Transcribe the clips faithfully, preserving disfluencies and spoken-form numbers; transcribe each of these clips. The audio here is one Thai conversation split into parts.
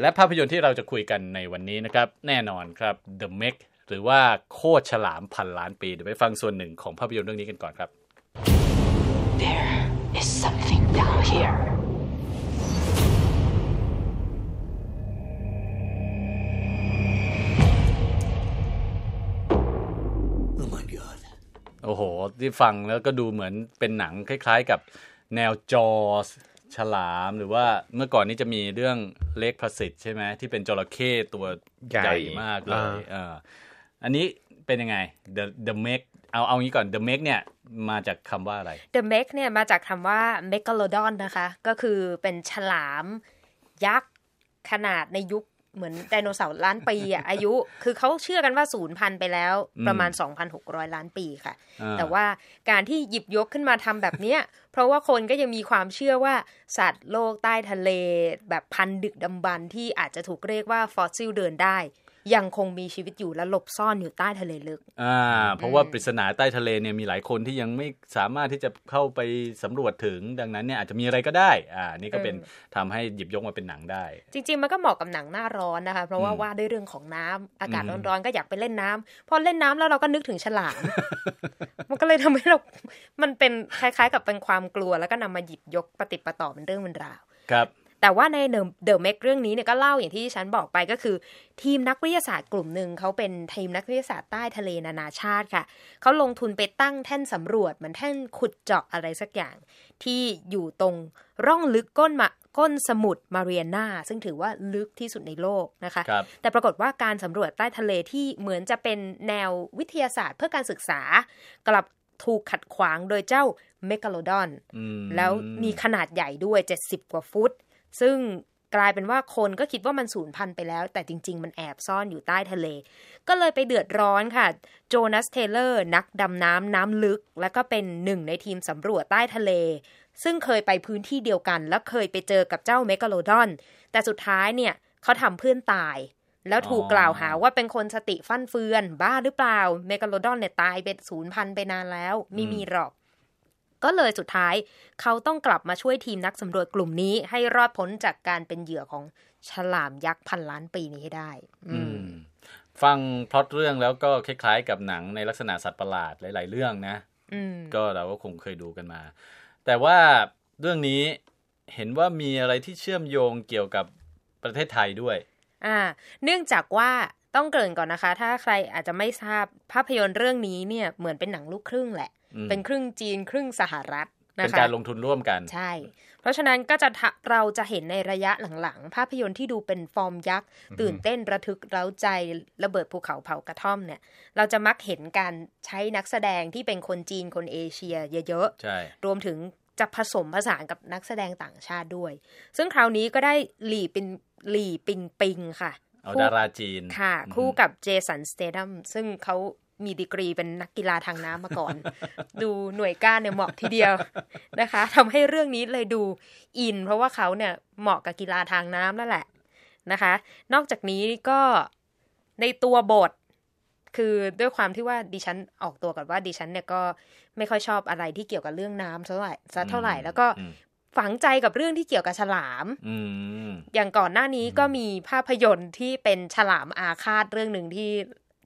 และภาพยนตร์ที่เราจะคุยกันในวันนี้นะครับแน่นอนครับ The Meg หรือว่าโคตรฉลามพันล้านปีเดี๋ยวไปฟังส่วนหนึ่งของภาพยนตร์เรื่องนี้กันก่อนครับ There is something down here Oh my god โอ้โหที่ฟังแล้วก็ดูเหมือนเป็นหนังคล้ายๆกับแนว Jawsฉลามหรือว่าเมื่อก่อนนี้จะมีเรื่องเล็กพระสิทธิ์ใช่ไหมที่เป็นจระเข้ตัวใหญ่มากเลยเอออันนี้เป็นยังไง the the meg เอาเอางี้ก่อน the meg เนี่ยมาจากคำว่าอะไร the meg เนี่ยมาจากคำว่า megalodon นะคะก็คือเป็นฉลามยักษ์ขนาดในยุคเหมือนไดโนเสาร์ล้านปีอ่ะ อายุคือเขาเชื่อกันว่าศูนย์พันไปแล้วประมาณ สองพันหกร้อย ล้านปีค่ะแต่ว่าการที่หยิบยกขึ้นมาทำแบบเนี้ย เพราะว่าคนก็ยังมีความเชื่อว่าสัตว์โลกใต้ทะเลแบบพันธุ์ดึกดำบรรพ์ที่อาจจะถูกเรียกว่าฟอสซิลเดินได้ยังคงมีชีวิตอยู่และหลบซ่อนอยู่ใต้ทะเลลึกอ่าเพราะว่าปริศนาใต้ทะเลเนี่ยมีหลายคนที่ยังไม่สามารถที่จะเข้าไปสำรวจถึงดังนั้นเนี่ยอาจจะมีอะไรก็ได้อ่านี่ก็เป็นทำให้หยิบยกมาเป็นหนังได้จริงๆมันก็เหมาะกับหนังหน้าร้อนนะคะเพราะว่าว่าด้วยเรื่องของน้ำอากาศร้อนๆก็อยากไปเล่นน้ำพอเล่นน้ำแล้วเราก็นึกถึงฉลาม มันก็เลยทำให้เรามันเป็นคล้ายๆกับเป็นความกลัวแล้วก็นำมาหยิบยกปฏิปต่อเป็นเรื่องเป็นราวครับแต่ว่าในเดอะเมกเรื่องนี้เนี่ยก็เล่าอย่างที่ฉันบอกไปก็คือทีมนักวิทยาศาสตร์กลุ่มหนึ่งเขาเป็นทีมนักวิทยาศาสตร์ใต้ทะเลนานาชาติค่ะเขาลงทุนไปตั้งแท่นสำรวจเหมือนแท่นขุดเจาะอะไรสักอย่างที่อยู่ตรงร่องลึกก้นมาก้นสมุทรมาเรียนาซึ่งถือว่าลึกที่สุดในโลกนะคะแต่ปรากฏว่าการสำรวจใต้ทะเลที่เหมือนจะเป็นแนววิทยาศาสตร์เพื่อการศึกษากลับถูกขัดขวางโดยเจ้าเมกาโลดอนแล้วมีขนาดใหญ่ด้วยเจ็ดสิบกว่าฟุตซึ่งกลายเป็นว่าคนก็คิดว่ามันสูญพันธุ์ไปแล้วแต่จริงๆมันแอบซ่อนอยู่ใต้ทะเลก็เลยไปเดือดร้อนค่ะโจนัส Taylor นักดำน้ำน้ำลึกแล้วก็เป็นหนึ่งในทีมสำรวจใต้ทะเลซึ่งเคยไปพื้นที่เดียวกันและเคยไปเจอกับเจ้าเมกาโลดอนแต่สุดท้ายเนี่ยเขาทำเพื่อนตายแล้วถูกกล่าวหาว่าเป็นคนสติฟั่นเฟือนบ้าหรือเปล่าเมกาโลดอนเนี่ยตายเป็นสูญพันธุ์ไปนานแล้วไม่มีหรอกก็เลยสุดท้ายเขาต้องกลับมาช่วยทีมนักสำรวจกลุ่มนี้ให้รอดพ้นจากการเป็นเหยื่อของฉลามยักษ์พันล้านปีนี้ให้ได้ฟังพล็อตเรื่องแล้วก็คล้ายๆกับหนังในลักษณะสัตว์ประหลาดหลายๆเรื่องนะก็เราก็คงเคยดูกันมาแต่ว่าเรื่องนี้เห็นว่ามีอะไรที่เชื่อมโยงเกี่ยวกับประเทศไทยด้วยอ่าเนื่องจากว่าต้องเกริ่นก่อนนะคะถ้าใครอาจจะไม่ทราบภาพยนตร์เรื่องนี้เนี่ยเหมือนเป็นหนังลูกครึ่งแหละเป็นครึ่งจีนครึ่งสหรัฐนะคะเป็นการลงทุนร่วมกันใช่เพราะฉะนั้นก็จะเราจะเห็นในระยะหลังๆภาพยนตร์ที่ดูเป็นฟอร์มยักษ์ตื่นเต้นระทึกเร้าใจระเบิดภูเขาเผากระท่อมเนี่ยเราจะมักเห็นการใช้นักแสดงที่เป็นคนจีนคนเอเชียเยอะๆใช่รวมถึงจะผสมผสานกับนักแสดงต่างชาติด้วยซึ่งคราวนี้ก็ได้หลี่ปิงหลี่ปิงปิงค่ะเอาดาราจีนค่ะคู่กับเจสันสเตทัมซึ่งเขามีดีกรีเป็นนักกีฬาทางน้ำมาก่อน ดูหน่วยก้านเนี่ยเหมาะทีเดียว นะคะทำให้เรื่องนี้เลยดูอินเพราะว่าเขาเนี่ยเหมาะกับกีฬาทางน้ำแล้วแหละนะคะนอกจากนี้ก็ในตัวบทคือด้วยความที่ว่าดิฉันออกตัวก่อนว่าดิฉันเนี่ยก็ไม่ค่อยชอบอะไรที่เกี่ยวกับเรื่องน้ำเท่าไหร่ซะเท่าไหร่แล้วก็ฝังใจกับเรื่องที่เกี่ยวกับฉลาม อ, อย่างก่อนหน้านี้ก็มีภาพยนตร์ที่เป็นฉลามอาฆาตเรื่องนึงที่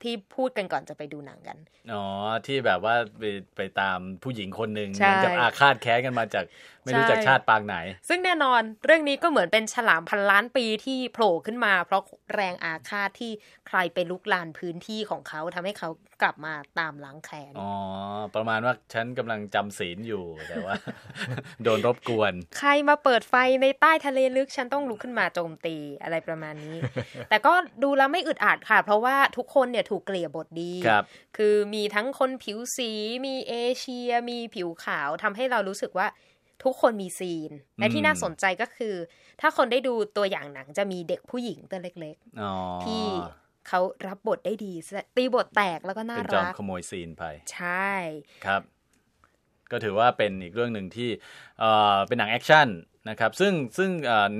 ที่พูดกันก่อนจะไปดูหนังกันอ๋อที่แบบว่าไปไปตามผู้หญิงคนหนึ่งมันจะอาฆาตแค้นกันมาจากไม่รู้จากชาติปางไหนซึ่งแน่นอนเรื่องนี้ก็เหมือนเป็นฉลามพันล้านปีที่โผล่ขึ้นมาเพราะแรงอาฆาตที่ใครไปลุกลานพื้นที่ของเขาทำให้เขากลับมาตามล้างแค้นอ๋อประมาณว่าฉันกำลังจำศีลอยู่แต่ว่า โดนรบกวนใครมาเปิดไฟในใต้ทะเลลึกฉันต้องลุกขึ้นมาโจมตีอะไรประมาณนี้ แต่ก็ดูแล้วไม่อึดอัดค่ะเพราะว่าทุกคนเนี่ยถูกเกลี่ยบทดี คือมีทั้งคนผิวสีมีเอเชียมีผิวขาวทำให้เรารู้สึกว่าทุกคนมีซีนและที่น่าสนใจก็คือถ้าคนได้ดูตัวอย่างหนังจะมีเด็กผู้หญิงตัวเล็กๆที่เขารับบทได้ดีตีบทแตกแล้วก็น่ารักเป็นจอมขโมยซีนไปใช่ครับก็ถือว่าเป็นอีกเรื่องหนึ่งที่เอ่อเป็นหนังแอคชั่นนะครับซึ่งซึ่ง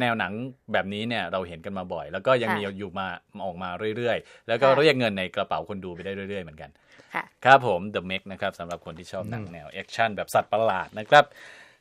แนวหนังแบบนี้เนี่ยเราเห็นกันมาบ่อยแล้วก็ยังมีอยู่มาออกมาเรื่อยๆแล้วก็เรียกเงินในกระเป๋าคนดูไปได้เรื่อยๆเหมือนกันครับผม The Meg นะครับสำหรับคนที่ชอบหนังแนวแอคชั่นแบบสัตว์ประหลาดนะครับ